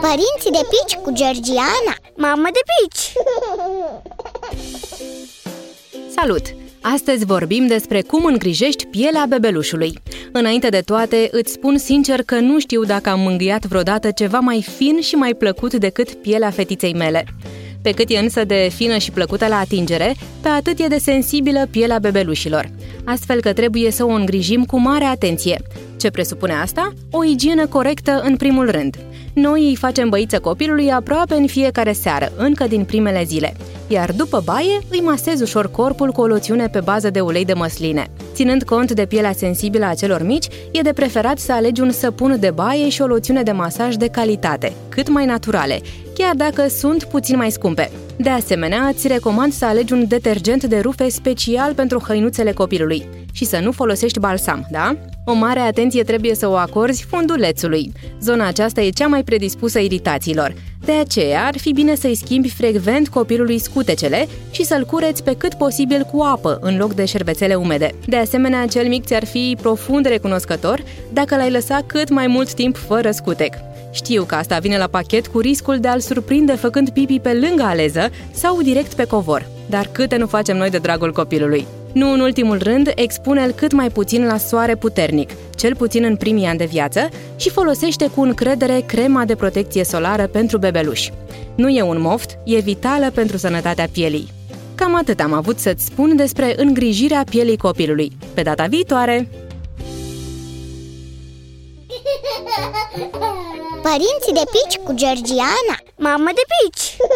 Părinții de pici cu Georgiana. Mamă de pici! Salut! Astăzi vorbim despre cum îngrijești pielea bebelușului. Înainte de toate, îți spun sincer că nu știu dacă am mângâiat vreodată ceva mai fin și mai plăcut decât pielea fetiței mele. Pe cât e însă de fină și plăcută la atingere, pe atât e de sensibilă pielea bebelușilor. Astfel că trebuie să o îngrijim cu mare atenție. Ce presupune asta? O igienă corectă în primul rând. Noi îi facem băiță copilului aproape în fiecare seară, încă din primele zile. Iar după baie, îi masez ușor corpul cu o loțiune pe bază de ulei de măsline. Ținând cont de pielea sensibilă a celor mici, e de preferat să alegi un săpun de baie și o loțiune de masaj de calitate, cât mai naturale, chiar dacă sunt puțin mai scumpe. De asemenea, îți recomand să alegi un detergent de rufe special pentru hăinuțele copilului și să nu folosești balsam, da? O mare atenție trebuie să o acorzi fundulețului. Zona aceasta e cea mai predispusă iritațiilor. De aceea, ar fi bine să-i schimbi frecvent copilului scutecele și să-l cureți pe cât posibil cu apă în loc de șervețele umede. De asemenea, cel mic ți-ar fi profund recunoscător dacă l-ai lăsa cât mai mult timp fără scutec. Știu că asta vine la pachet cu riscul de a-l surprinde făcând pipi pe lângă aleză sau direct pe covor, dar câte nu facem noi de dragul copilului. Nu în ultimul rând, expune-l cât mai puțin la soare puternic, cel puțin în primii ani de viață, și folosește cu încredere crema de protecție solară pentru bebeluși. Nu e un moft, e vitală pentru sănătatea pielii. Cam atât am avut să-ți spun despre îngrijirea pielii copilului. Pe data viitoare! Părinții de pici cu Georgiana. Mamă de pici!